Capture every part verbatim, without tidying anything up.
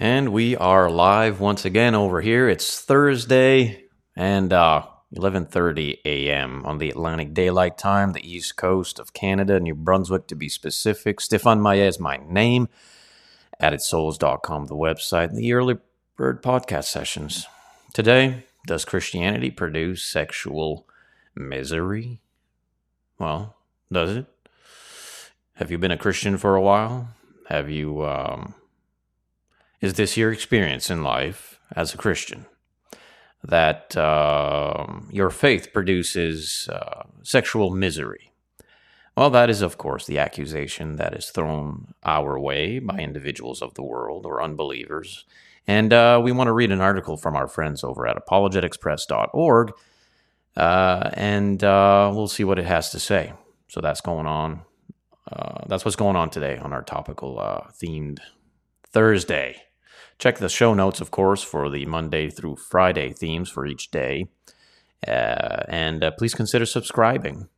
And we are live once again over here. It's Thursday and uh, eleven thirty a m on the Atlantic Daylight Time, the East Coast of Canada, New Brunswick to be specific. Stephane Maez, my name. added souls dot com, the website, the early bird podcast sessions. Today, does Christianity produce sexual misery? Well, does it? Have you been a Christian for a while? Have you... Um, Is this your experience in life as a Christian, that uh, your faith produces uh, sexual misery? Well, that is, of course, the accusation that is thrown our way by individuals of the world or unbelievers. And uh, we want to read an article from our friends over at apologetics press dot org, uh, and uh, we'll see what it has to say. So that's going on. Uh, that's what's going on today on our topical uh, themed Thursday. Check the show notes, of course, for the Monday through Friday themes for each day. Uh, and uh, please consider subscribing.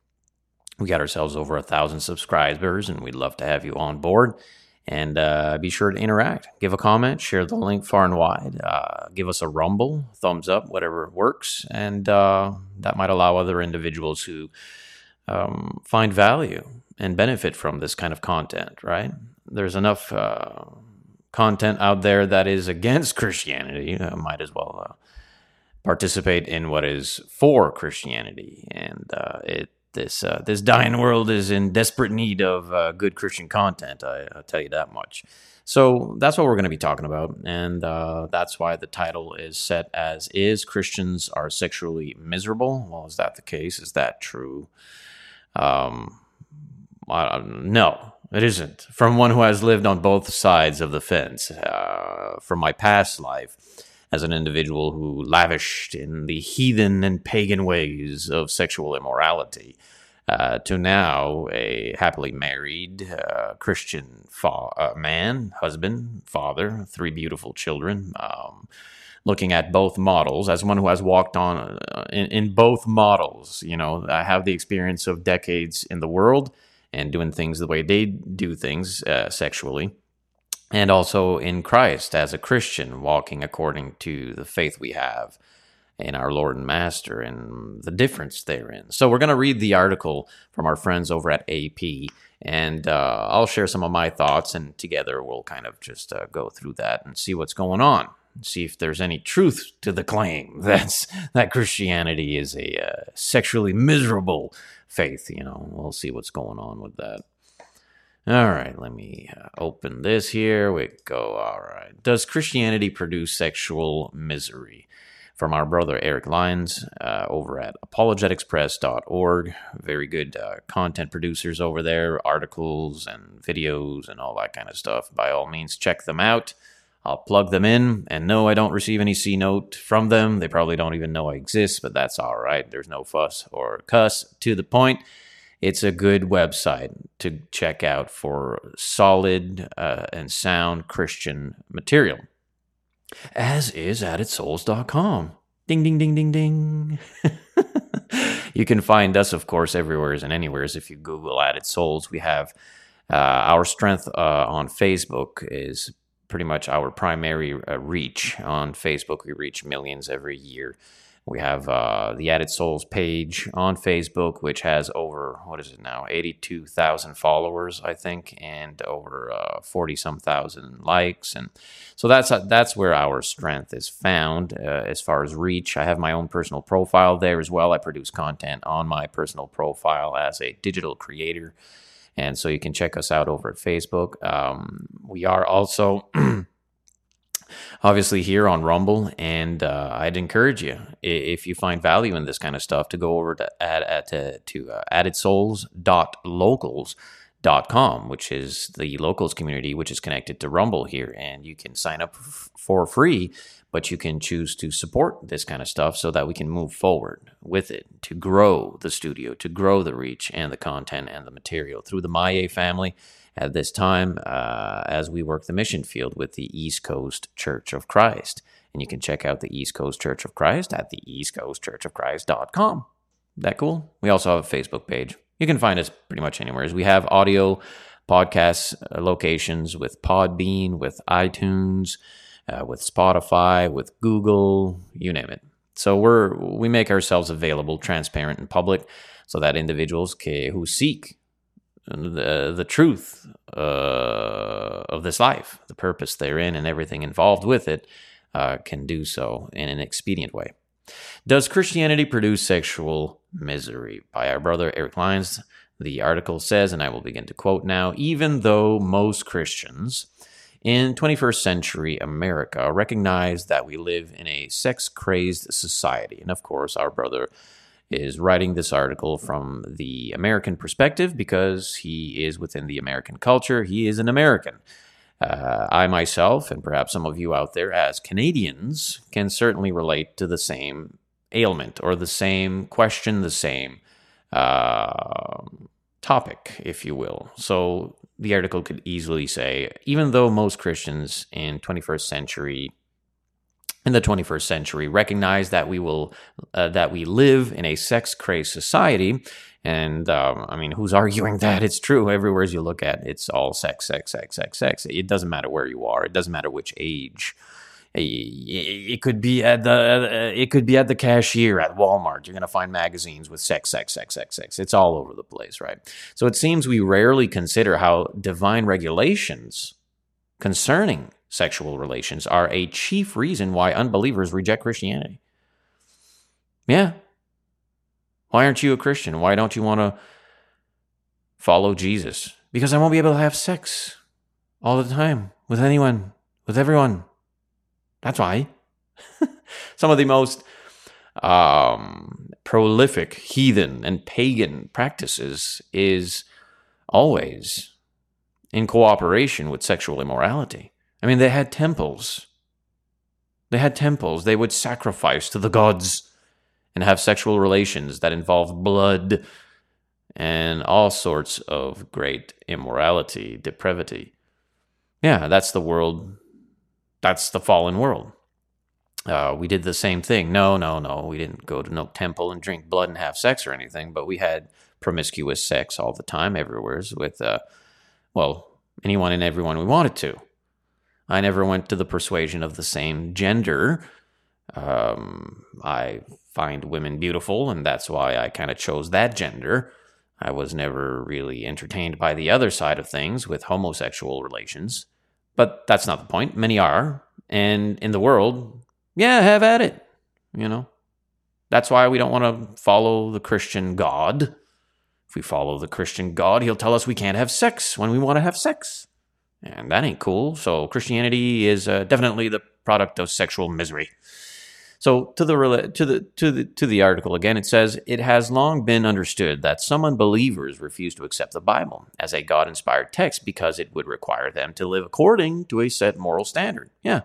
We got ourselves over a thousand subscribers, and we'd love to have you on board. And uh, be sure to interact. Give a comment, share the link far and wide. Uh, give us a rumble, thumbs up, whatever works. And uh, that might allow other individuals who um, find value and benefit from this kind of content, right? There's enough... Uh, content out there that is against Christianity. I might as well uh, participate in what is for Christianity. And uh, it this uh, this dying world is in desperate need of uh, good Christian content. I, I'll tell you that much. So that's what we're going to be talking about, and uh, that's why the title is set as "Is Christians Are Sexually Miserable?" Well, is that the case? Is that true? Um, I, no. It isn't. From one who has lived on both sides of the fence, uh, from my past life as an individual who lavished in the heathen and pagan ways of sexual immorality, uh, to now a happily married uh, Christian fa- uh, man, husband, father, three beautiful children, um, looking at both models, as one who has walked on uh, in, in both models. You know, I have the experience of decades in the world and doing things the way they do things uh, sexually, and also in Christ as a Christian, walking according to the faith we have in our Lord and Master and the difference therein. So we're going to read the article from our friends over at A P, and uh, I'll share some of my thoughts, and together we'll kind of just uh, go through that and see what's going on, and see if there's any truth to the claim that's, that Christianity is a uh, sexually miserable faith. You know, we'll see what's going on with that. All right, let me uh, open this here. We go. All right. Does Christianity produce sexual misery? From our brother Eric Lyons uh, over at apologetics press dot org. Very good uh, content producers over there, articles and videos and all that kind of stuff. By all means, check them out. I'll plug them in. And no, I don't receive any C-note from them. They probably don't even know I exist, but that's all right. There's no fuss or cuss. To the point, it's a good website to check out for solid uh, and sound Christian material. As is added souls dot com. Ding, ding, ding, ding, ding. You can find us, of course, everywhere and anywhere. If you Google Added Souls, we have uh, our strength uh, on Facebook is pretty much our primary uh, reach on Facebook. We reach millions every year. We have uh, the Added Souls page on Facebook, which has over, what is it now, eighty-two thousand followers, I think, and over uh, forty-some thousand likes. And so that's uh, that's where our strength is found uh, as far as reach. I have my own personal profile there as well. I produce content on my personal profile as a digital creator. And so you can check us out over at Facebook. Um, we are also obviously here on Rumble, and uh, I'd encourage you, if you find value in this kind of stuff, to go over to, add, add, to, to uh, added souls dot locals dot com, which is the locals community, which is connected to Rumble here. And you can sign up f- for free, but you can choose to support this kind of stuff so that we can move forward with it, to grow the studio, to grow the reach and the content and the material through the Maye family at this time uh, as we work the mission field with the East Coast Church of Christ. And you can check out the East Coast Church of Christ at the east coast church of christ dot com. That cool? We also have a Facebook page. You can find us pretty much anywhere. We have audio podcast locations with Podbean, with iTunes, uh, with Spotify, with Google, you name it. So we're, we make ourselves available, transparent and public, so that individuals can, who seek the, the truth uh, of this life, the purpose therein and everything involved with it, uh, can do so in an expedient way. Does Christianity produce sexual misery? By our brother Eric Lyons, the article says, and I will begin to quote now, even though most Christians in twenty-first century America recognize that we live in a sex-crazed society. And of course, our brother is writing this article from the American perspective because he is within the American culture. He is an American. Uh, I myself, and perhaps some of you out there as Canadians, can certainly relate to the same ailment or the same question, the same uh, topic, if you will. So the article could easily say, even though most Christians in twenty-first century, in the twenty-first century, recognize that we will uh, that we live in a sex-crazed society. And, um, I mean, who's arguing that? It's true. Everywhere you look at, it's all sex, sex, sex, sex, sex. It doesn't matter where you are. It doesn't matter which age. It could be at the, it could be at the cashier at Walmart. You're going to find magazines with sex, sex, sex, sex, sex. It's all over the place, right? So it seems we rarely consider how divine regulations concerning sexual relations are a chief reason why unbelievers reject Christianity. Yeah. Why aren't you a Christian? Why don't you want to follow Jesus? Because I won't be able to have sex all the time with anyone, with everyone. That's why. Some of the most um, prolific heathen and pagan practices is always in cooperation with sexual immorality. I mean, they had temples. They had temples. They would sacrifice to the gods and have sexual relations that involve blood and all sorts of great immorality, depravity. Yeah, that's the world. That's the fallen world. Uh, we did the same thing. No, no, no. We didn't go to no temple and drink blood and have sex or anything, but we had promiscuous sex all the time everywhere with, uh, well, anyone and everyone we wanted to. I never went to the persuasion of the same gender. Um, I find women beautiful, and that's why I kind of chose that gender. I was never really entertained by the other side of things with homosexual relations, but that's not the point. Many are, and in the world, yeah, have at it, you know. That's why we don't want to follow the Christian God. If we follow the Christian God, he'll tell us we can't have sex when we want to have sex, and that ain't cool. So Christianity is uh, definitely the product of sexual misery. So to the to the to the to the article again, it says it has long been understood that some unbelievers refuse to accept the Bible as a God-inspired text because it would require them to live according to a set moral standard. Yeah,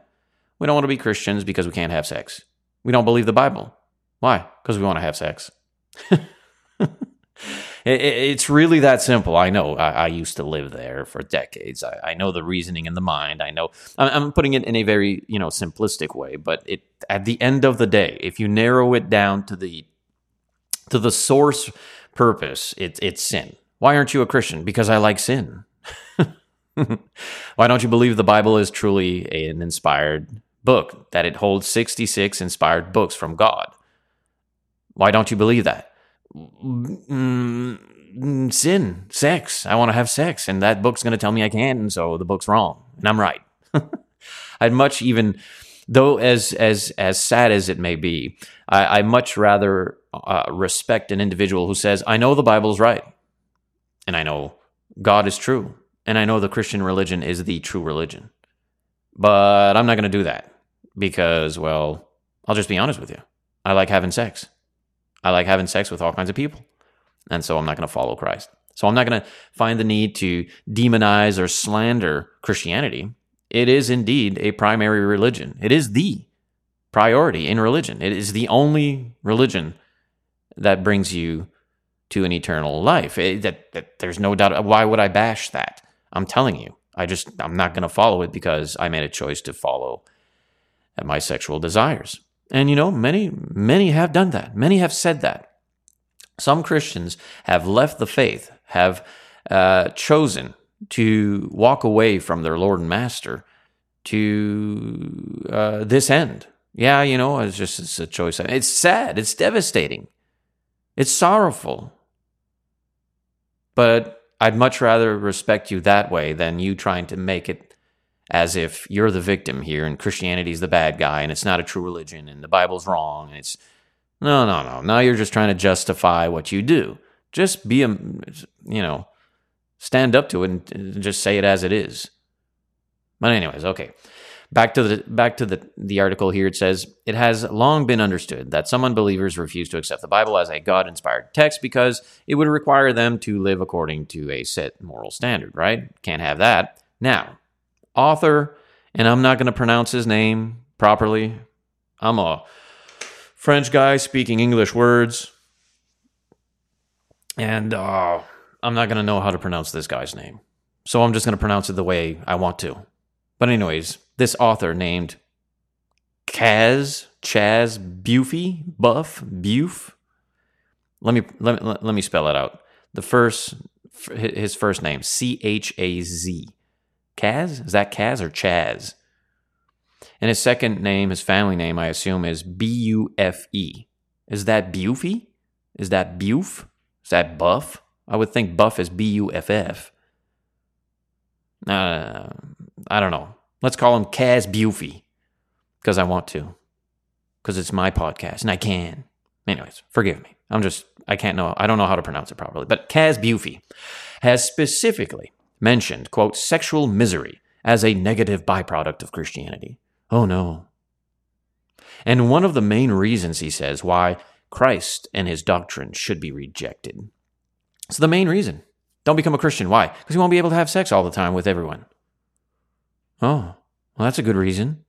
we don't want to be Christians because we can't have sex. We don't believe the Bible. Why? Because we want to have sex. It's really that simple. I know. I used to live there for decades. I know the reasoning in the mind. I know. I'm putting it in a very, you know, simplistic way, but it at the end of the day, if you narrow it down to the to the source purpose, it's it's sin. Why aren't you a Christian? Because I like sin. Why don't you believe the Bible is truly an inspired book, that it holds sixty-six inspired books from God? Why don't you believe that? Sin, sex. I want to have sex, and that book's going to tell me I can, and so the book's wrong, and I'm right. I'd much even, though as as as sad as it may be, I, I much rather uh, respect an individual who says, I know the Bible's right, and I know God is true, and I know the Christian religion is the true religion, but I'm not going to do that because, well, I'll just be honest with you. I like having sex. I like having sex with all kinds of people, and so I'm not going to follow Christ. So I'm not going to find the need to demonize or slander Christianity. It is indeed a primary religion. It is the priority in religion. It is the only religion that brings you to an eternal life. It, that, that there's no doubt. Why would I bash that? I'm telling you. I just I'm not going to follow it because I made a choice to follow my sexual desires. And, you know, many, many have done that. Many have said that. Some Christians have left the faith, have uh, chosen to walk away from their Lord and Master to uh, this end. Yeah, you know, it's just it's a choice. It's sad. It's devastating. It's sorrowful. But I'd much rather respect you that way than you trying to make it as if you're the victim here and Christianity's the bad guy and it's not a true religion and the Bible's wrong. And it's no, no, no. Now you're just trying to justify what you do. Just be a, you know, stand up to it and just say it as it is. But anyways, okay. Back to the back to the, the article here. It says, it has long been understood that some unbelievers refuse to accept the Bible as a God-inspired text because it would require them to live according to a set moral standard, right? Can't have that. Now, author, and I'm not going to pronounce his name properly. I'm a French guy speaking English words. And uh, I'm not going to know how to pronounce this guy's name. So I'm just going to pronounce it the way I want to. But anyways, this author named Chaz, Chaz Bufe, Buff, Bufe. Let me let me, let me spell it out. The first, his first name, C H A Z. Chaz? Is that Chaz or Chaz? And his second name, his family name, I assume, is B U F E. Is that Bufe? Is that Bufe? Is that Buff? I would think Buff is B U F F. Uh, I don't know. Let's call him Chaz Bufe, because I want to, because it's my podcast, and I can. Anyways, forgive me. I'm just, I can't know, I don't know how to pronounce it properly, but Chaz Bufe has specifically mentioned, quote, sexual misery as a negative byproduct of Christianity. Oh no. And one of the main reasons, he says, why Christ and his doctrine should be rejected. So the main reason. Don't become a Christian. Why? Because you won't be able to have sex all the time with everyone. Oh, well, that's a good reason.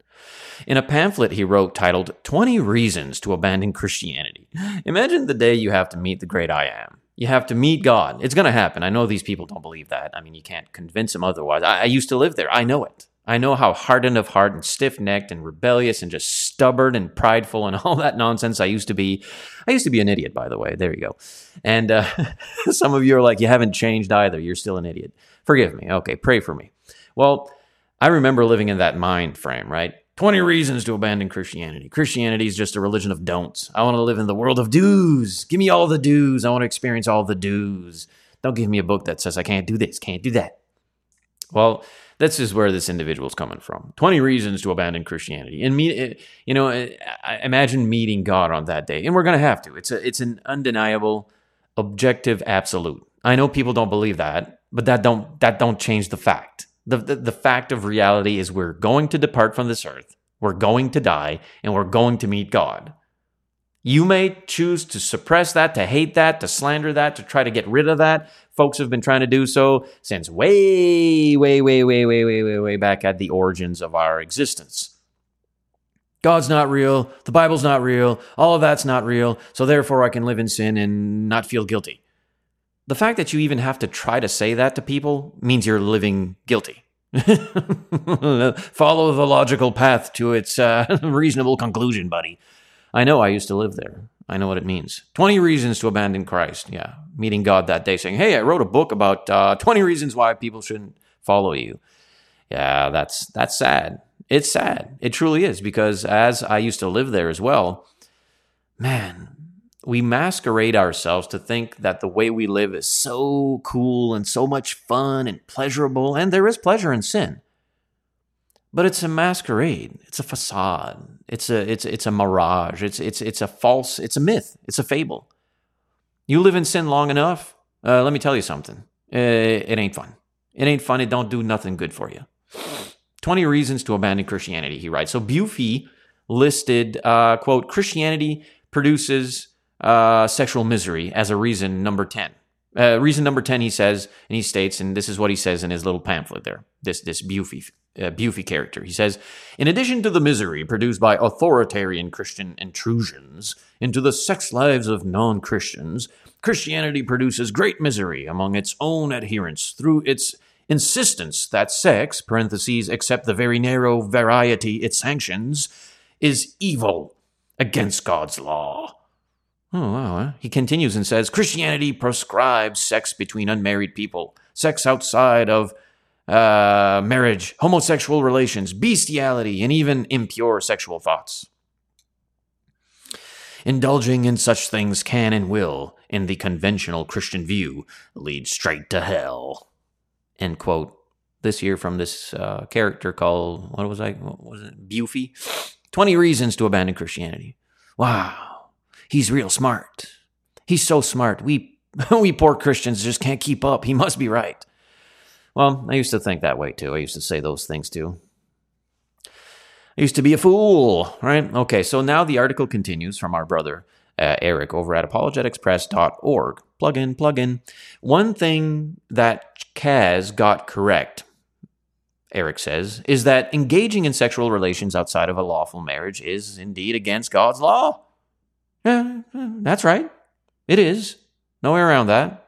In a pamphlet he wrote titled, twenty Reasons to Abandon Christianity. Imagine the day you have to meet the great I Am. You have to meet God. It's going to happen. I know these people don't believe that. I mean, you can't convince them otherwise. I, I used to live there. I know it. I know how hardened of heart and stiff-necked and rebellious and just stubborn and prideful and all that nonsense I used to be. I used to be an idiot, by the way. There you go. And uh, some of you are like, you haven't changed either. You're still an idiot. Forgive me. Okay, pray for me. Well, I remember living in that mind frame, right? twenty reasons to abandon Christianity. Christianity is just a religion of don'ts. I want to live in the world of do's. Give me all the do's. I want to experience all the do's. Don't give me a book that says I can't do this, can't do that. Well, this is where this individual's coming from. twenty reasons to abandon Christianity. And, meet, you know, I imagine meeting God on that day. And we're going to have to. It's a, it's an undeniable, objective absolute. I know people don't believe that, but that don't that don't change the fact. The, the, the fact of reality is we're going to depart from this earth. We're going to die, and we're going to meet God. You may choose to suppress that, to hate that, to slander that, to try to get rid of that. Folks have been trying to do so since way, way, way, way, way, way, way, way back at the origins of our existence. God's not real. The Bible's not real. All of that's not real. So therefore, I can live in sin and not feel guilty. The fact that you even have to try to say that to people means you're living guilty. Follow the logical path to its uh, reasonable conclusion, buddy. I know I used to live there. I know what it means. twenty reasons to abandon Christ. Yeah, meeting God that day saying, hey, I wrote a book about uh, twenty reasons why people shouldn't follow you. Yeah, that's that's sad. It's sad. It truly is, because as I used to live there as well, man, we masquerade ourselves to think that the way we live is so cool and so much fun and pleasurable, and there is pleasure in sin. But it's a masquerade. It's a facade. It's a it's it's a mirage. It's it's it's a false. It's a myth. It's a fable. You live in sin long enough. Uh, let me tell you something. Uh, it ain't fun. It ain't fun. It don't do nothing good for you. Twenty reasons to abandon Christianity. He writes. So Bufe listed uh, quote Christianity produces uh, sexual misery as a reason number ten. Uh, reason number ten, he says, and he states, and this is what he says in his little pamphlet there, this this Bufe, uh, Bufe character. He says, in addition to the misery produced by authoritarian Christian intrusions into the sex lives of non-Christians, Christianity produces great misery among its own adherents through its insistence that sex, parentheses, except the very narrow variety it sanctions, is evil against God's law. Oh, wow. Huh? He continues and says, Christianity proscribes sex between unmarried people, sex outside of uh, marriage, homosexual relations, bestiality, and even impure sexual thoughts. Indulging in such things can and will, in the conventional Christian view, lead straight to hell. End quote. This year from this uh, character called, what was I, what was it, Bufe? twenty Reasons to Abandon Christianity. Wow, he's real smart. He's so smart. We, we poor Christians just can't keep up. He must be right. Well, I used to think that way too. I used to say those things too. I used to be a fool, right? Okay, so now the article continues from our brother, uh, Eric, over at apologetics press dot org. Plug in, plug in. One thing that Chaz got correct, Eric says, is that engaging in sexual relations outside of a lawful marriage is indeed against God's law. Yeah, that's right. It is. No way around that.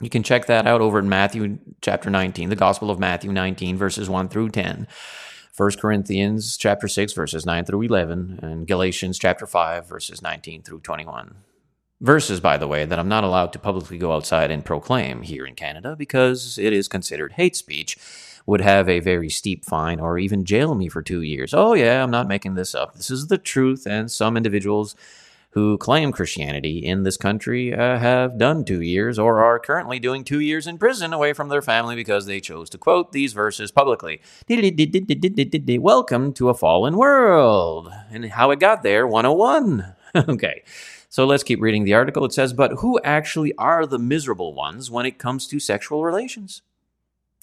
You can check that out over in Matthew chapter nineteen, the Gospel of Matthew nineteen, verses one through ten. First Corinthians chapter six, verses nine through eleven, and Galatians chapter five, verses nineteen through twenty-one. Verses, by the way, that I'm not allowed to publicly go outside and proclaim here in Canada because it is considered hate speech, would have a very steep fine or even jail me for two years. Oh yeah, I'm not making this up. This is the truth, and some individuals who claim Christianity in this country uh, have done two years or are currently doing two years in prison away from their family because they chose to quote these verses publicly. Welcome to a fallen world. And how it got there, one oh one. Okay, so let's keep reading the article. It says, but who actually are the miserable ones when it comes to sexual relations?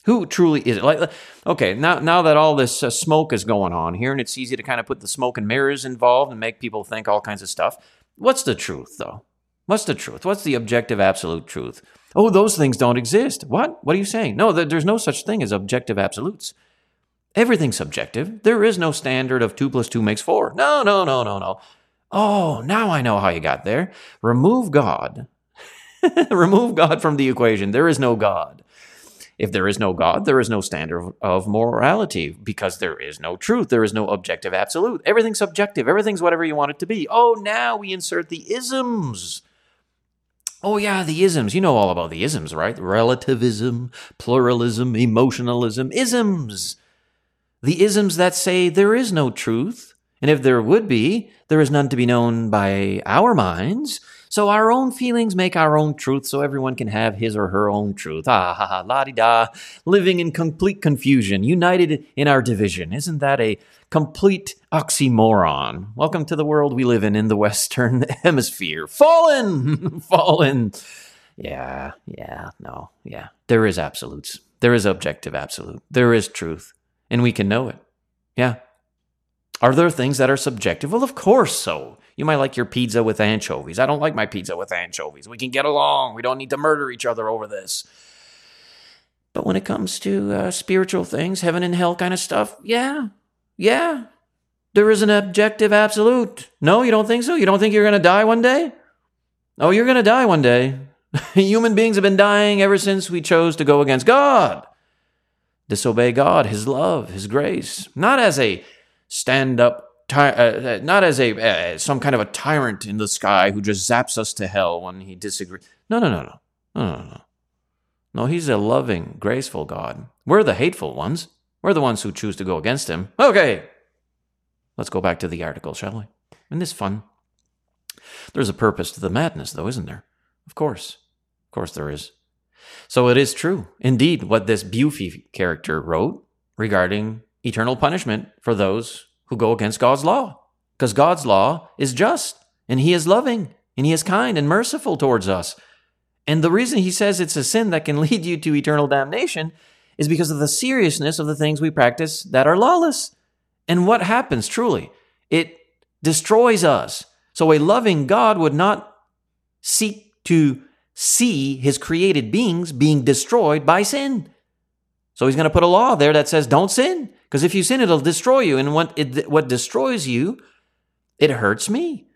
Who truly is it? Like, okay, now now that all this uh, smoke is going on here, and it's easy to kind of put the smoke and mirrors involved and make people think all kinds of stuff. What's the truth, though? What's the truth? What's the objective, absolute truth? Oh, those things don't exist. What? What are you saying? No, there's no such thing as objective absolutes. Everything's subjective. There is no standard of two plus two makes four. No, no, no, no, no. Oh, now I know how you got there. Remove God. Remove God from the equation. There is no God. If there is no God, there is no standard of morality because there is no truth. There is no objective absolute. Everything's subjective. Everything's whatever you want it to be. Oh, now we insert the isms. Oh, yeah, the isms. You know all about the isms, right? Relativism, pluralism, emotionalism, isms. The isms that say there is no truth. And if there would be, there is none to be known by our minds. So our own feelings make our own truth, so everyone can have his or her own truth. Ah, ha, ha, la-di-da, living in complete confusion, united in our division. Isn't that a complete oxymoron? Welcome to the world we live in in the Western Hemisphere. Fallen! Fallen! Yeah, yeah, no, yeah. There is absolutes. There is objective absolute. There is truth, and we can know it. Yeah. Are there things that are subjective? Well, of course so. You might like your pizza with anchovies. I don't like my pizza with anchovies. We can get along. We don't need to murder each other over this. But when it comes to uh, spiritual things, heaven and hell kind of stuff, yeah, yeah. There is an objective absolute. No, you don't think so? You don't think you're going to die one day? Oh, you're going to die one day. Human beings have been dying ever since we chose to go against God. Disobey God, His love, His grace. Not as a stand up, ty- uh, not as a uh, some kind of a tyrant in the sky who just zaps us to hell when he disagrees. No, no, no, no, no, no, no. No, He's a loving, graceful God. We're the hateful ones. We're the ones who choose to go against Him. Okay, let's go back to the article, shall we? Isn't this fun? There's a purpose to the madness, though, isn't there? Of course, of course there is. So it is true, indeed, what this Bufe character wrote regarding eternal punishment for those who go against God's law. Because God's law is just, and He is loving, and He is kind and merciful towards us. And the reason He says it's a sin that can lead you to eternal damnation is because of the seriousness of the things we practice that are lawless. And what happens truly? It destroys us. So a loving God would not seek to see His created beings being destroyed by sin. So He's going to put a law there that says don't sin. Because if you sin, it'll destroy you. And what it, what destroys you, it hurts me.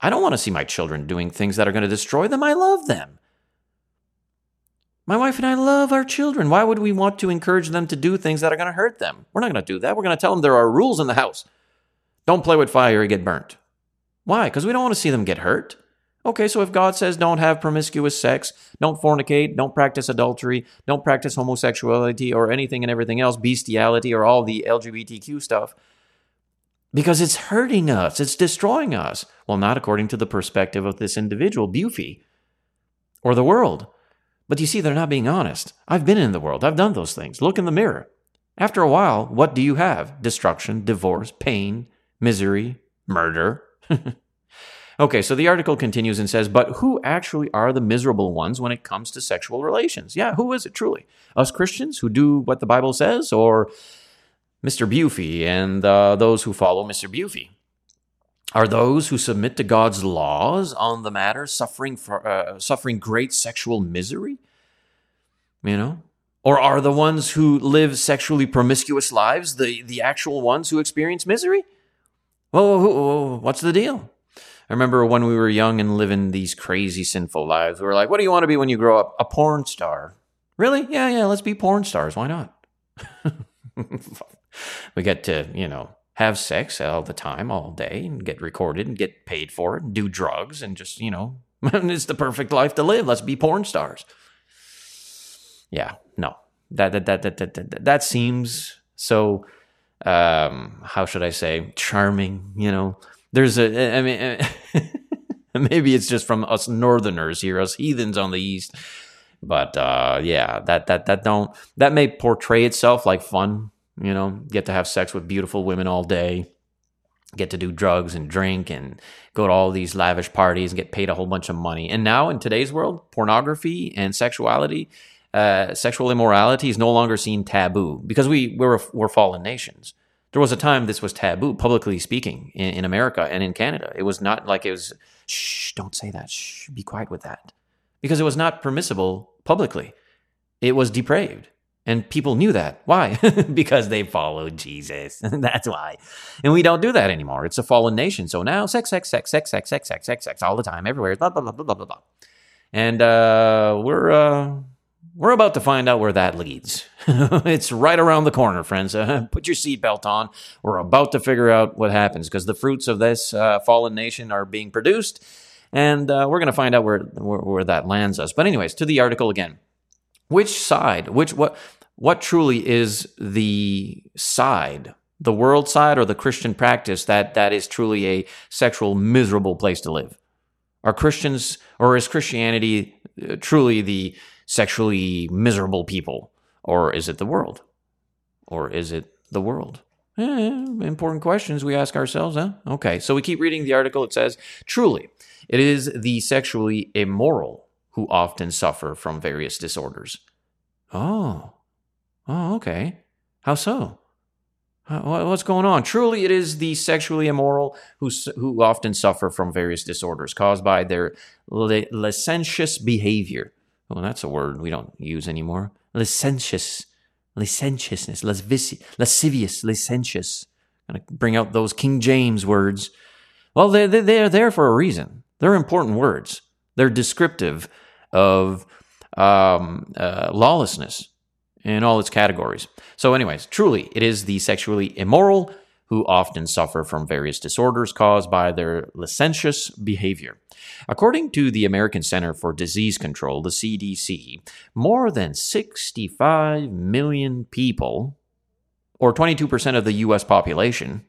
I don't want to see my children doing things that are going to destroy them. I love them. My wife and I love our children. Why would we want to encourage them to do things that are going to hurt them? We're not going to do that. We're going to tell them there are rules in the house. Don't play with fire or get burnt. Why? Because we don't want to see them get hurt. Okay, so if God says don't have promiscuous sex, don't fornicate, don't practice adultery, don't practice homosexuality or anything and everything else, bestiality or all the L G B T Q stuff, because it's hurting us, it's destroying us. Well, not according to the perspective of this individual, Bufe, or the world. But you see, they're not being honest. I've been in the world. I've done those things. Look in the mirror. After a while, what do you have? Destruction, divorce, pain, misery, murder. Okay, so the article continues and says, but who actually are the miserable ones when it comes to sexual relations? Yeah, who is it truly? Us Christians who do what the Bible says, or Mister Bufe and uh, those who follow Mister Bufe? Are those who submit to God's laws on the matter suffering for, uh, suffering great sexual misery? You know? Or are the ones who live sexually promiscuous lives the, the actual ones who experience misery? Whoa, whoa, whoa, what's the deal? I remember when we were young and living these crazy sinful lives, we were like, what do you want to be when you grow up? A porn star. Really? Yeah, yeah, let's be porn stars. Why not? We get to, you know, have sex all the time, all day, and get recorded and get paid for it and do drugs and just, you know, it's the perfect life to live. Let's be porn stars. Yeah, no, that that that that that, that seems so, um, how should I say, charming, you know. There's a, I mean, maybe it's just from us Northerners here, us heathens on the East, but uh, yeah, that that that don't that may portray itself like fun, you know, get to have sex with beautiful women all day, get to do drugs and drink and go to all these lavish parties and get paid a whole bunch of money. And now in today's world, pornography and sexuality, uh, sexual immorality is no longer seen taboo because we we're we're fallen nations. There was a time this was taboo, publicly speaking, in, in America and in Canada. It was not like it was, shh, don't say that, shh, be quiet with that. Because it was not permissible publicly. It was depraved. And people knew that. Why? Because they followed Jesus. That's why. And we don't do that anymore. It's a fallen nation. So now sex, sex, sex, sex, sex, sex, sex, sex, sex, all the time, everywhere, blah, blah, blah, blah, blah, blah, blah. And uh, we're... Uh, We're about to find out where that leads. It's right around the corner, friends. Uh, put your seatbelt on. We're about to figure out what happens because the fruits of this uh, fallen nation are being produced, and uh, we're going to find out where, where where that lands us. But anyways, to the article again. Which side? Which what? What truly is the side? The world side or the Christian practice that that is truly a sexual miserable place to live? Are Christians or is Christianity uh, truly the sexually miserable people, or is it the world, or is it the world? Eh, important questions we ask ourselves, huh? Okay, so we keep reading the article. It says, truly, it is the sexually immoral who often suffer from various disorders. Oh, oh, okay. How so? What's going on? Truly, it is the sexually immoral who who often suffer from various disorders caused by their li- licentious behavior. Well, that's a word we don't use anymore. Licentious, licentiousness, lascivious, lascivious, licentious. I'm going to bring out those King James words. Well, they're, they're there for a reason. They're important words. They're descriptive of um, uh, lawlessness in all its categories. So anyways, truly, it is the sexually immoral who often suffer from various disorders caused by their licentious behavior. According to the American Center for Disease Control, the C D C, more than sixty-five million people, or twenty-two percent of the U S population,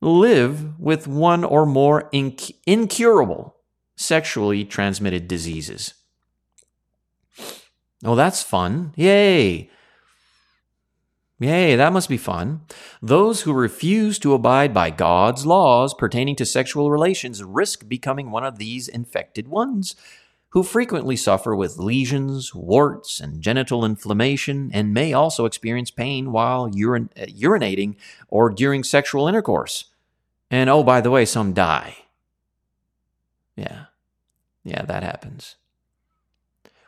live with one or more inc- incurable sexually transmitted diseases. Oh, that's fun. Yay! Yay, that must be fun. Those who refuse to abide by God's laws pertaining to sexual relations risk becoming one of these infected ones, who frequently suffer with lesions, warts, and genital inflammation, and may also experience pain while urin- uh, urinating or during sexual intercourse. And oh, by the way, some die. Yeah, yeah, that happens.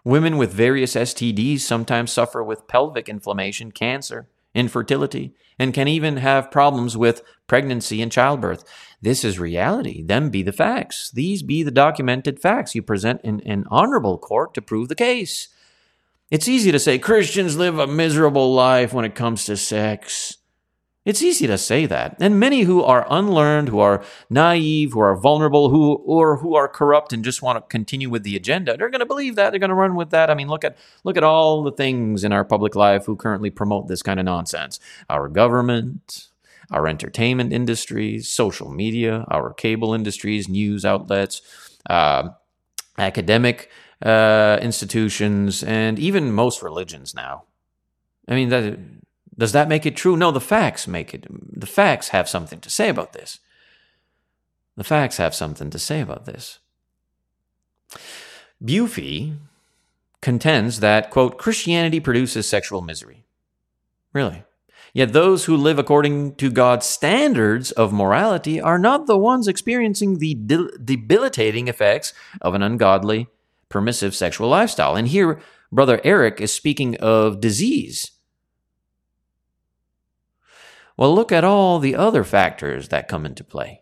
Women with various S T Ds sometimes suffer with pelvic inflammation, cancer, infertility, and can even have problems with pregnancy and childbirth. This is reality. Them be the facts. These be the documented facts you present in an honorable court to prove the case. It's easy to say Christians live a miserable life when it comes to sex. It's easy to say that, and many who are unlearned, who are naive, who are vulnerable, who or who are corrupt and just want to continue with the agenda, they're going to believe that, they're going to run with that. I mean, look at look at all the things in our public life who currently promote this kind of nonsense. Our government, our entertainment industries, social media, our cable industries, news outlets, uh, academic uh, institutions, and even most religions now. I mean, that... Does that make it true? No, the facts make it. The facts have something to say about this. The facts have something to say about this. Bufe contends that, quote, Christianity produces sexual misery. Really? Yet those who live according to God's standards of morality are not the ones experiencing the de- debilitating effects of an ungodly, permissive sexual lifestyle. And here, Brother Eric is speaking of disease. Well, look at all the other factors that come into play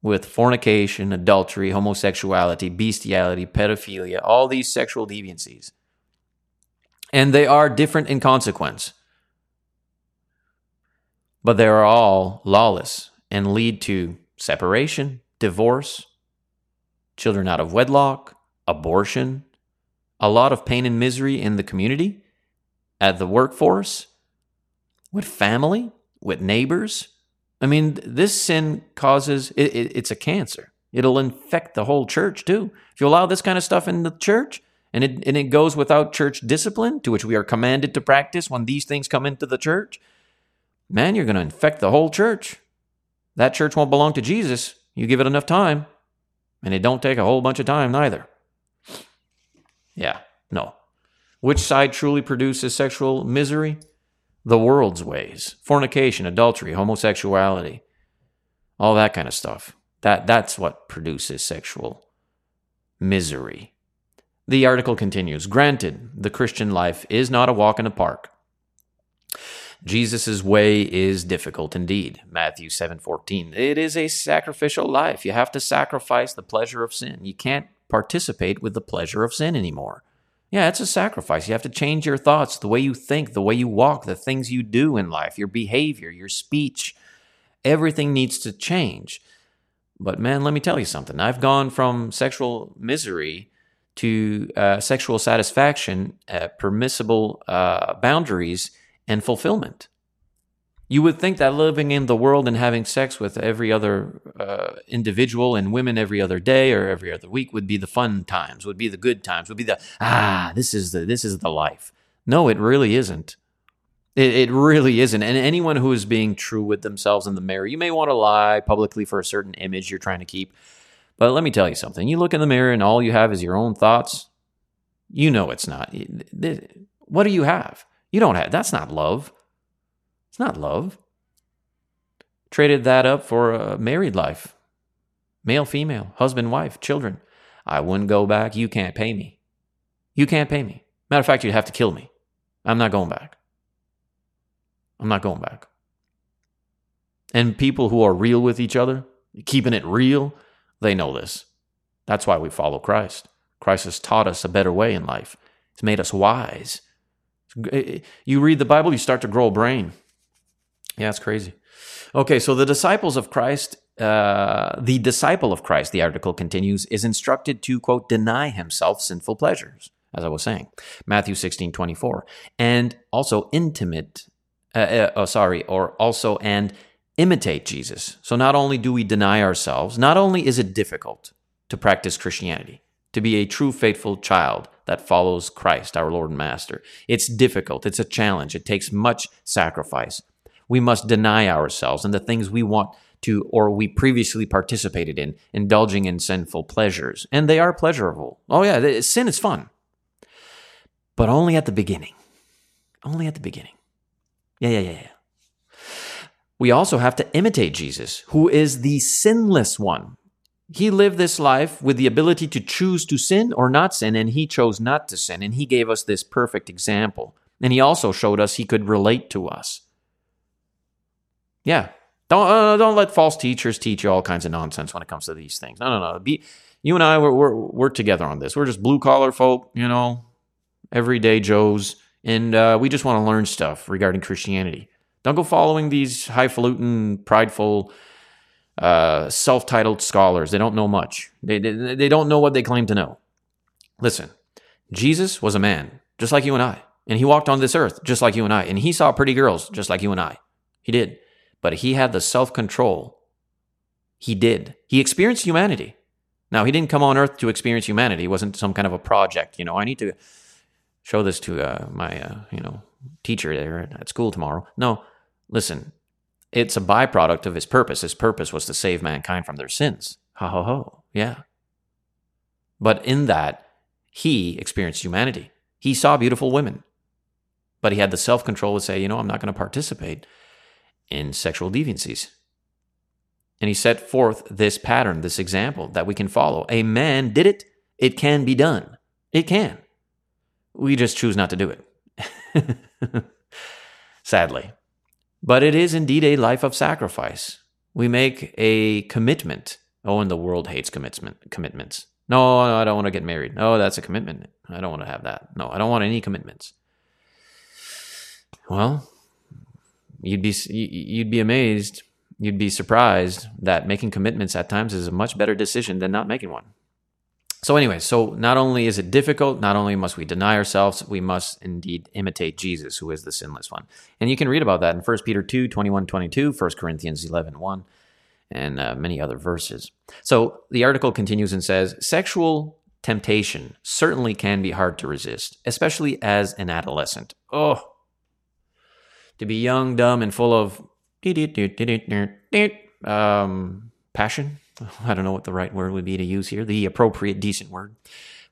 with fornication, adultery, homosexuality, bestiality, pedophilia, all these sexual deviancies. And they are different in consequence, but they are all lawless and lead to separation, divorce, children out of wedlock, abortion, a lot of pain and misery in the community, at the workforce, with family, with neighbors. I mean, this sin causes, it, it, it's a cancer. It'll infect the whole church too. If you allow this kind of stuff in the church, and it, and it goes without church discipline, to which we are commanded to practice when these things come into the church, man, you're going to infect the whole church. That church won't belong to Jesus. You give it enough time, and it don't take a whole bunch of time neither. Yeah, no. Which side truly produces sexual misery? The world's ways, fornication, adultery, homosexuality, all that kind of stuff. That, that's what produces sexual misery. The article continues, granted, the Christian life is not a walk in the park. Jesus' way is difficult indeed, Matthew seven fourteen. It is a sacrificial life. You have to sacrifice the pleasure of sin. You can't participate with the pleasure of sin anymore. Yeah, it's a sacrifice. You have to change your thoughts, the way you think, the way you walk, the things you do in life, your behavior, your speech. Everything needs to change. But man, let me tell you something. I've gone from sexual misery to uh, sexual satisfaction, uh, permissible uh, boundaries, and fulfillment. You would think that living in the world and having sex with every other uh, individual and women every other day or every other week would be the fun times, would be the good times, would be the, ah, this is the this is the life. No, it really isn't. It, it really isn't. And anyone who is being true with themselves in the mirror, you may want to lie publicly for a certain image you're trying to keep. But let me tell you something. You look in the mirror and all you have is your own thoughts. You know it's not. What do you have? You don't have. That's not love. It's not love. Traded that up for a married life. Male, female, husband, wife, children. I wouldn't go back. You can't pay me. You can't pay me. Matter of fact, you'd have to kill me. I'm not going back. I'm not going back. And people who are real with each other, keeping it real, they know this. That's why we follow Christ. Christ has taught us a better way in life. It's made us wise. You read the Bible, you start to grow a brain. Yeah, it's crazy. Okay, so the disciples of Christ, uh, the disciple of Christ, the article continues, is instructed to, quote, deny himself sinful pleasures, as I was saying, Matthew sixteen twenty-four, and also intimate, uh, uh, oh, sorry, or also and imitate Jesus. So not only do we deny ourselves, not only is it difficult to practice Christianity, to be a true, faithful child that follows Christ, our Lord and Master. It's difficult. It's a challenge. It takes much sacrifice. We must deny ourselves and the things we want to or we previously participated in, indulging in sinful pleasures. And they are pleasurable. Oh yeah, sin is fun. But only at the beginning. Only at the beginning. Yeah, yeah, yeah, yeah. We also have to imitate Jesus, who is the sinless one. He lived this life with the ability to choose to sin or not sin, and he chose not to sin, and he gave us this perfect example. And he also showed us he could relate to us. Yeah, don't uh, don't let false teachers teach you all kinds of nonsense when it comes to these things. No, no, no. Be, you and I, we're, we're, we're together on this. We're just blue-collar folk, you know, everyday Joes, and uh, we just want to learn stuff regarding Christianity. Don't go following these highfalutin, prideful, uh, self-titled scholars. They don't know much. They, they, they don't know what they claim to know. Listen, Jesus was a man, just like you and I. And he walked on this earth, just like you and I. And he saw pretty girls, just like you and I. He did. But he had the self-control. He did. He experienced humanity. Now, he didn't come on earth to experience humanity. It wasn't some kind of a project. You know, I need to show this to uh, my, uh, you know, teacher there at school tomorrow. No, listen, it's a byproduct of his purpose. His purpose was to save mankind from their sins. Ha, ho, ho. Yeah. But in that, he experienced humanity. He saw beautiful women. But he had the self-control to say, you know, I'm not going to participate in sexual deviancies. And he set forth this pattern, this example that we can follow. A man did it. It can be done. It can. We just choose not to do it. Sadly. But it is indeed a life of sacrifice. We make a commitment. Oh, and the world hates commitment, commitments. No, no, I don't want to get married. No, that's a commitment. I don't want to have that. No, I don't want any commitments. Well, you'd be you'd be amazed, you'd be surprised that making commitments at times is a much better decision than not making one. So anyway, so not only is it difficult, not only must we deny ourselves, we must indeed imitate Jesus, who is the sinless one. And you can read about that in First Peter two, twenty-one, twenty-two, First Corinthians eleven, one, and uh, many other verses. So the article continues and says, sexual temptation certainly can be hard to resist, especially as an adolescent. Oh, to be young, dumb, and full of um, passion. I don't know what the right word would be to use here, the appropriate, decent word.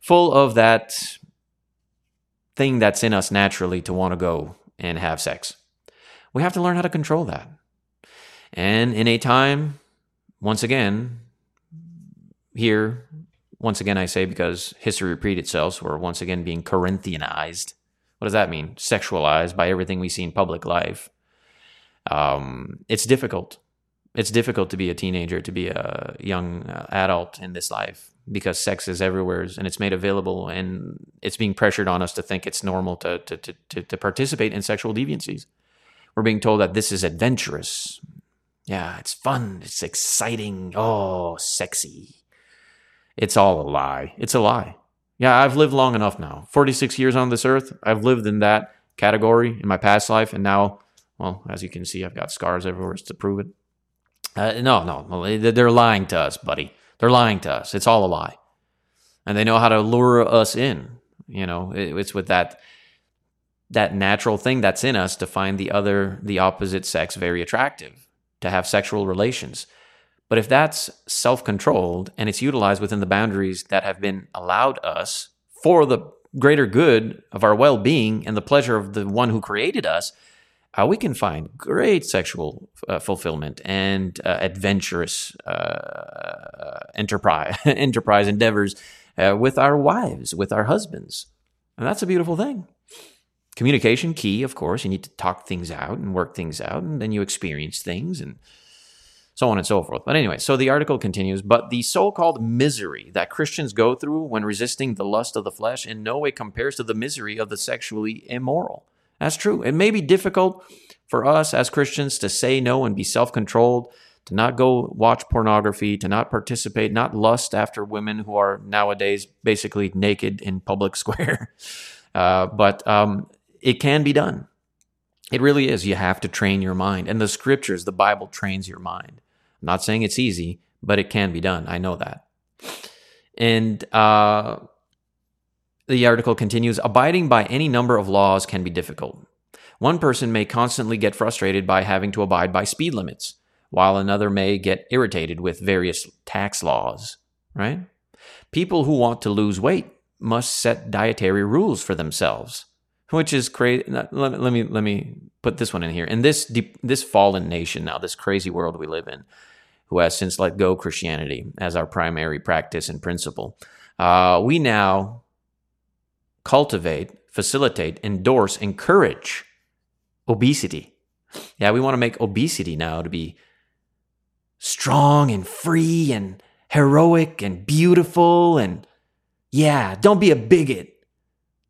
Full of that thing that's in us naturally to want to go and have sex. We have to learn how to control that. And in a time, once again, here, once again I say because history repeats itself, we're once again being Corinthianized. What does that mean? Sexualized by everything we see in public life. Um, it's difficult. It's difficult to be a teenager, to be a young adult in this life because sex is everywhere and it's made available and it's being pressured on us to think it's normal to, to, to, to, to participate in sexual deviancies. We're being told that this is adventurous. Yeah, it's fun. It's exciting. Oh, sexy. It's all a lie. It's a lie. Yeah, I've lived long enough now. forty-six years on this earth, I've lived in that category in my past life, and now, well, as you can see, I've got scars everywhere to prove it. Uh, no, no, they're lying to us, buddy. They're lying to us. It's all a lie. And they know how to lure us in. You know, it's with that that natural thing that's in us to find the other, the opposite sex very attractive, to have sexual relations. But if that's self-controlled and it's utilized within the boundaries that have been allowed us for the greater good of our well-being and the pleasure of the one who created us, uh, we can find great sexual uh, fulfillment and uh, adventurous uh, enterprise, enterprise endeavors uh, with our wives, with our husbands. And that's a beautiful thing. Communication, key, of course. You need to talk things out and work things out, and then you experience things and so on and so forth. But anyway, so the article continues, but the so-called misery that Christians go through when resisting the lust of the flesh in no way compares to the misery of the sexually immoral. That's true. It may be difficult for us as Christians to say no and be self-controlled, to not go watch pornography, to not participate, not lust after women who are nowadays basically naked in public square. uh, but um, it can be done. It really is. You have to train your mind. And the scriptures, the Bible trains your mind. I'm not saying it's easy, but it can be done. I know that. And uh, the article continues, abiding by any number of laws can be difficult. One person may constantly get frustrated by having to abide by speed limits, while another may get irritated with various tax laws, right? People who want to lose weight must set dietary rules for themselves, which is crazy. Let, let me let me put this one in here. In this deep, this fallen nation now, this crazy world we live in, who has since let go Christianity as our primary practice and principle, uh, we now cultivate, facilitate, endorse, encourage obesity. Yeah, we want to make obesity now to be strong and free and heroic and beautiful and, yeah, don't be a bigot.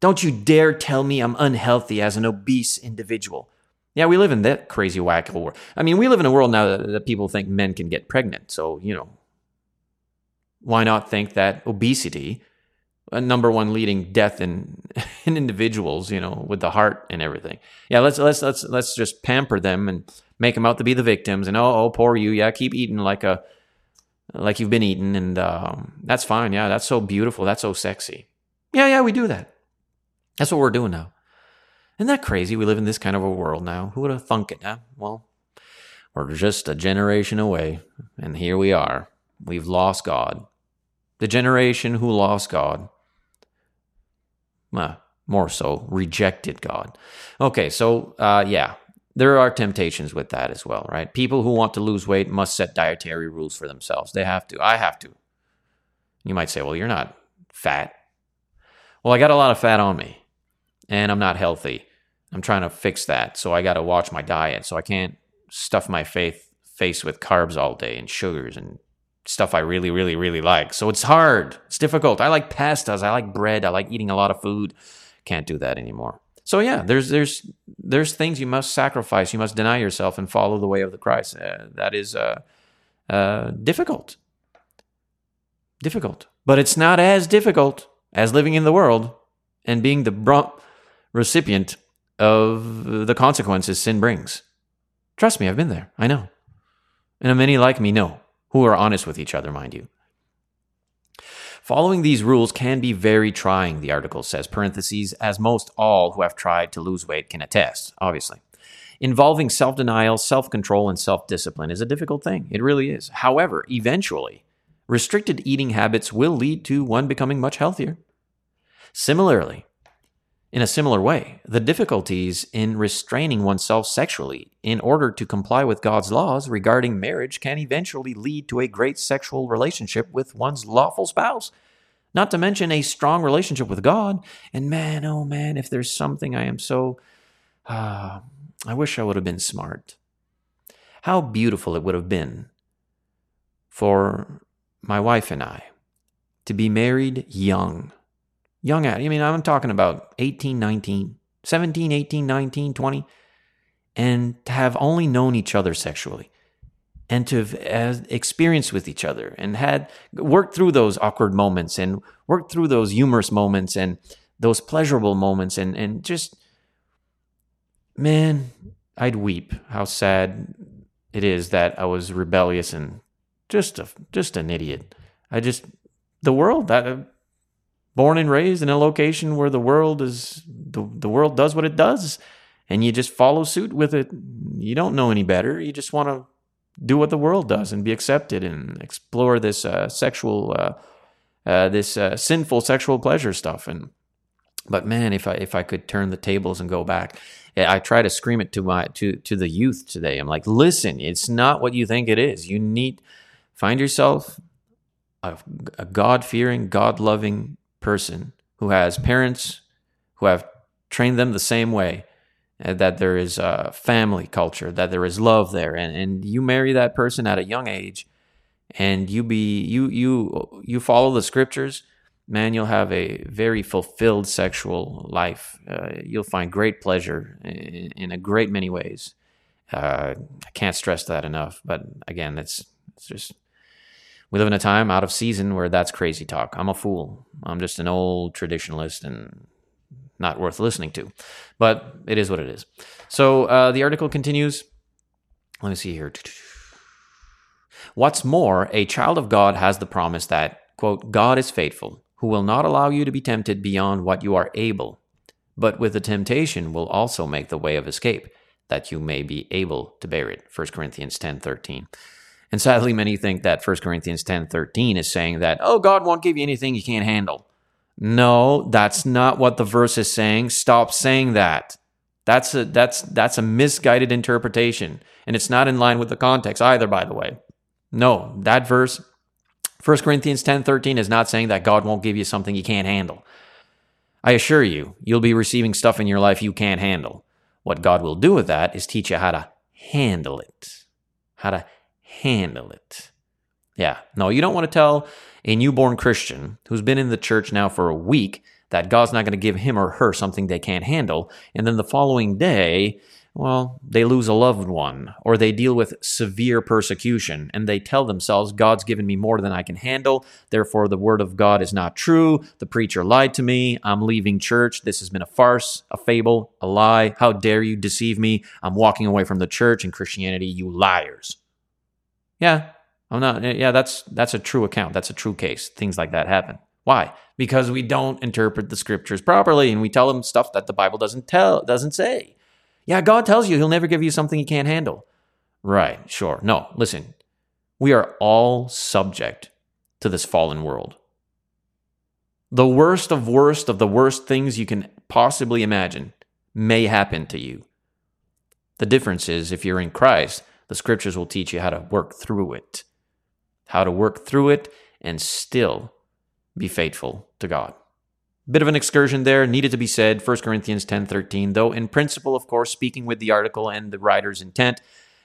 Don't you dare tell me I'm unhealthy as an obese individual. Yeah, we live in that crazy, wacko world. I mean, we live in a world now that, that people think men can get pregnant. So, you know, why not think that obesity, a number one leading death in, in individuals, you know, with the heart and everything. Yeah, let's let's let's let's just pamper them and make them out to be the victims. And oh, oh poor you. Yeah, keep eating like a like you've been eating, and um, that's fine. Yeah, that's so beautiful. That's so sexy. Yeah, yeah, we do that. That's what we're doing now. Isn't that crazy? We live in this kind of a world now. Who would have thunk it, huh? Well, we're just a generation away, and here we are. We've lost God. The generation who lost God, well, more so, rejected God. Okay, so, uh, yeah, there are temptations with that as well, right? People who want to lose weight must set dietary rules for themselves. They have to. I have to. You might say, well, you're not fat. Well, I got a lot of fat on me. And I'm not healthy. I'm trying to fix that, so I got to watch my diet. So I can't stuff my faith, face with carbs all day and sugars and stuff I really, really, really like. So it's hard. It's difficult. I like pastas. I like bread. I like eating a lot of food. Can't do that anymore. So yeah, there's there's there's things you must sacrifice. You must deny yourself and follow the way of the Christ. Uh, that is uh, uh, difficult. Difficult. But it's not as difficult as living in the world and being the brunt recipient of the consequences sin brings. Trust me, I've been there. I know. And many like me know, who are honest with each other, mind you. Following these rules can be very trying, the article says, parentheses, as most all who have tried to lose weight can attest, obviously. Involving self-denial, self-control, and self-discipline is a difficult thing. It really is. However, eventually, restricted eating habits will lead to one becoming much healthier. Similarly, In a similar way, the difficulties in restraining oneself sexually in order to comply with God's laws regarding marriage can eventually lead to a great sexual relationship with one's lawful spouse, not to mention a strong relationship with God. And man, oh man, if there's something I am so... Uh, I wish I would have been smart. How beautiful it would have been for my wife and I to be married young. Young at, I mean, I'm talking about eighteen, nineteen, seventeen, eighteen, nineteen, twenty, and to have only known each other sexually and to have experienced with each other and had worked through those awkward moments and worked through those humorous moments and those pleasurable moments and, and just, man, I'd weep how sad it is that I was rebellious and just a, just an idiot. I just, the world, that... Born and raised in a location where the world is the, the world does what it does, and you just follow suit with it. You don't know any better. You just want to do what the world does and be accepted and explore this uh, sexual, uh, uh, this uh, sinful sexual pleasure stuff. And but man, if I if I could turn the tables and go back, I try to scream it to my to to the youth today. I'm like, listen, it's not what you think it is. You need find yourself a, a God-fearing, God-loving person who has parents who have trained them the same way, and that there is a family culture, that there is love there, and, and you marry that person at a young age, and you be you you you follow the scriptures, man, you'll have a very fulfilled sexual life. Uh, you'll find great pleasure in, in a great many ways. Uh, I can't stress that enough. But again, it's it's just. We live in a time out of season where that's crazy talk. I'm a fool. I'm just an old traditionalist and not worth listening to. But it is what it is. So uh, the article continues. Let me see here. What's more, a child of God has the promise that, quote, God is faithful, who will not allow you to be tempted beyond what you are able, but with the temptation will also make the way of escape, that you may be able to bear it. First Corinthians ten thirteen. And sadly, many think that First Corinthians ten thirteen is saying that, oh, God won't give you anything you can't handle. No, that's not what the verse is saying. Stop saying that. That's a, that's, that's a misguided interpretation, and it's not in line with the context either, by the way. No, that verse, First Corinthians ten thirteen, is not saying that God won't give you something you can't handle. I assure you, you'll be receiving stuff in your life you can't handle. What God will do with that is teach you how to handle it, how to handle it. Yeah, no, you don't want to tell a newborn Christian who's been in the church now for a week that God's not going to give him or her something they can't handle, and then the following day well, they lose a loved one, or they deal with severe persecution, and they tell themselves, God's given me more than I can handle, therefore the word of God is not true, the preacher lied to me, I'm leaving church, this has been a farce, a fable, a lie, how dare you deceive me, I'm walking away from the church and Christianity, you liars. Yeah, I'm not, yeah, that's that's a true account, that's a true case, things like that happen. Why? Because we don't interpret the scriptures properly, and we tell them stuff that the Bible doesn't tell, doesn't say. Yeah, God tells you he'll never give you something you can't handle. Right, sure. No, listen. We are all subject to this fallen world. The worst of worst of the worst things you can possibly imagine may happen to you. The difference is, if you're in Christ, the scriptures will teach you how to work through it. How to work through it and still be faithful to God. Bit of an excursion there, needed to be said, First Corinthians ten thirteen, though in principle, of course, speaking with the article and the writer's intent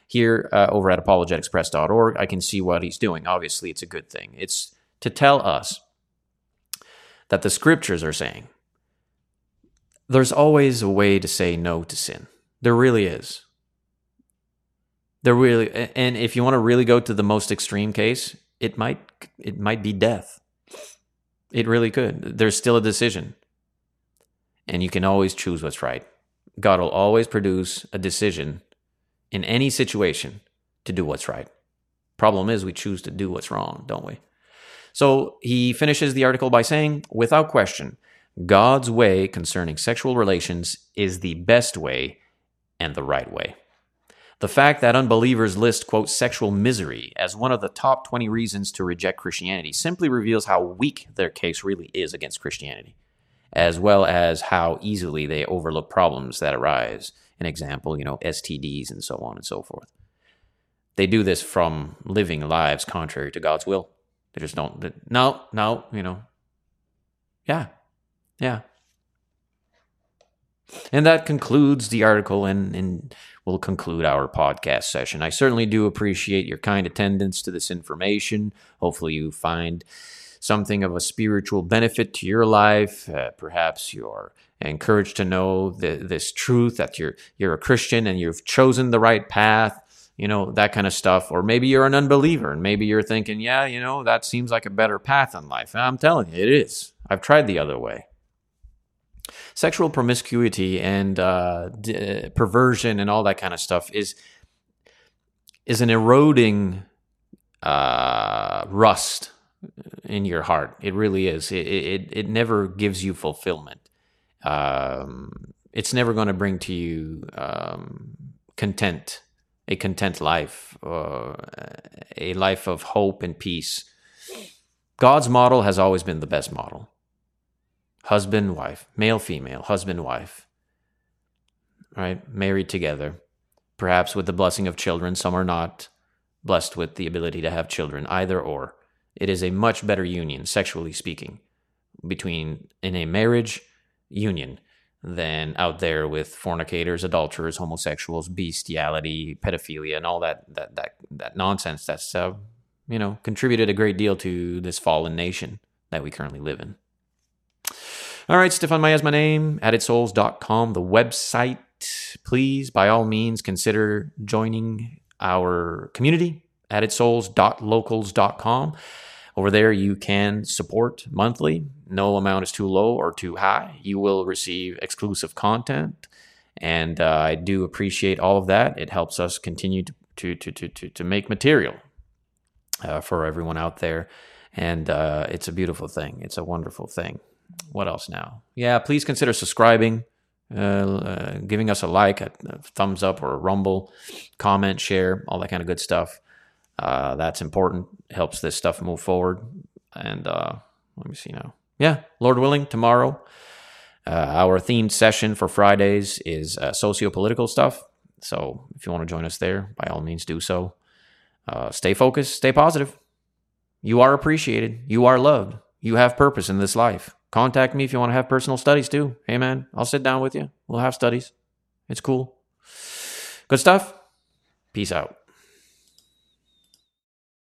here uh, over at apologetics press dot org, I can see what he's doing. Obviously, it's a good thing. It's to tell us that the scriptures are saying there's always a way to say no to sin. There really is. There really, and if you want to really go to the most extreme case, it might it might be death. It really could. There's still a decision. And you can always choose what's right. God will always produce a decision in any situation to do what's right. Problem is, we choose to do what's wrong, don't we? So he finishes the article by saying, without question, God's way concerning sexual relations is the best way and the right way. The fact that unbelievers list, quote, sexual misery as one of the top twenty reasons to reject Christianity simply reveals how weak their case really is against Christianity, as well as how easily they overlook problems that arise. An example, you know, S T Ds and so on and so forth. They do this from living lives contrary to God's will. They just don't, they, no, no, you know, yeah, yeah. And that concludes the article, and, and we'll conclude our podcast session. I certainly do appreciate your kind attendance to this information. Hopefully you find something of a spiritual benefit to your life. Uh, perhaps you're encouraged to know the, this truth that you're you're a Christian and you've chosen the right path, you know, that kind of stuff. Or maybe you're an unbeliever and maybe you're thinking, yeah, you know, that seems like a better path in life. And I'm telling you, it is. I've tried the other way. Sexual promiscuity and uh, d- perversion and all that kind of stuff is is an eroding uh, rust in your heart. It really is. It it, it never gives you fulfillment. Um, it's never going to bring to you um, content, a content life, uh, a life of hope and peace. God's model has always been the best model. Husband, wife, male, female, husband, wife, right? Married together, perhaps with the blessing of children. Some are not blessed with the ability to have children, either or. It is a much better union, sexually speaking, between in a marriage union than out there with fornicators, adulterers, homosexuals, bestiality, pedophilia, and all that that that, that nonsense that's, uh, you know, contributed a great deal to this fallen nation that we currently live in. All right, Stephane Maez, my name, added souls dot com, the website. Please, by all means, consider joining our community, added souls dot locals dot com. Over there, you can support monthly. No amount is too low or too high. You will receive exclusive content, and uh, I do appreciate all of that. It helps us continue to to to to to make material uh, for everyone out there, and uh, it's a beautiful thing. It's a wonderful thing. What else now? Yeah, please consider subscribing, uh, uh, giving us a like, a, a thumbs up or a rumble, comment, share, all that kind of good stuff. Uh, that's important. Helps this stuff move forward. And uh, let me see now. Yeah, Lord willing, tomorrow, uh, our themed session for Fridays is uh, socio-political stuff. So if you want to join us there, by all means do so. Uh, stay focused, stay positive. You are appreciated. You are loved. You have purpose in this life. Contact me if you want to have personal studies too. Hey man, I'll sit down with you. We'll have studies. It's cool. Good stuff. Peace out.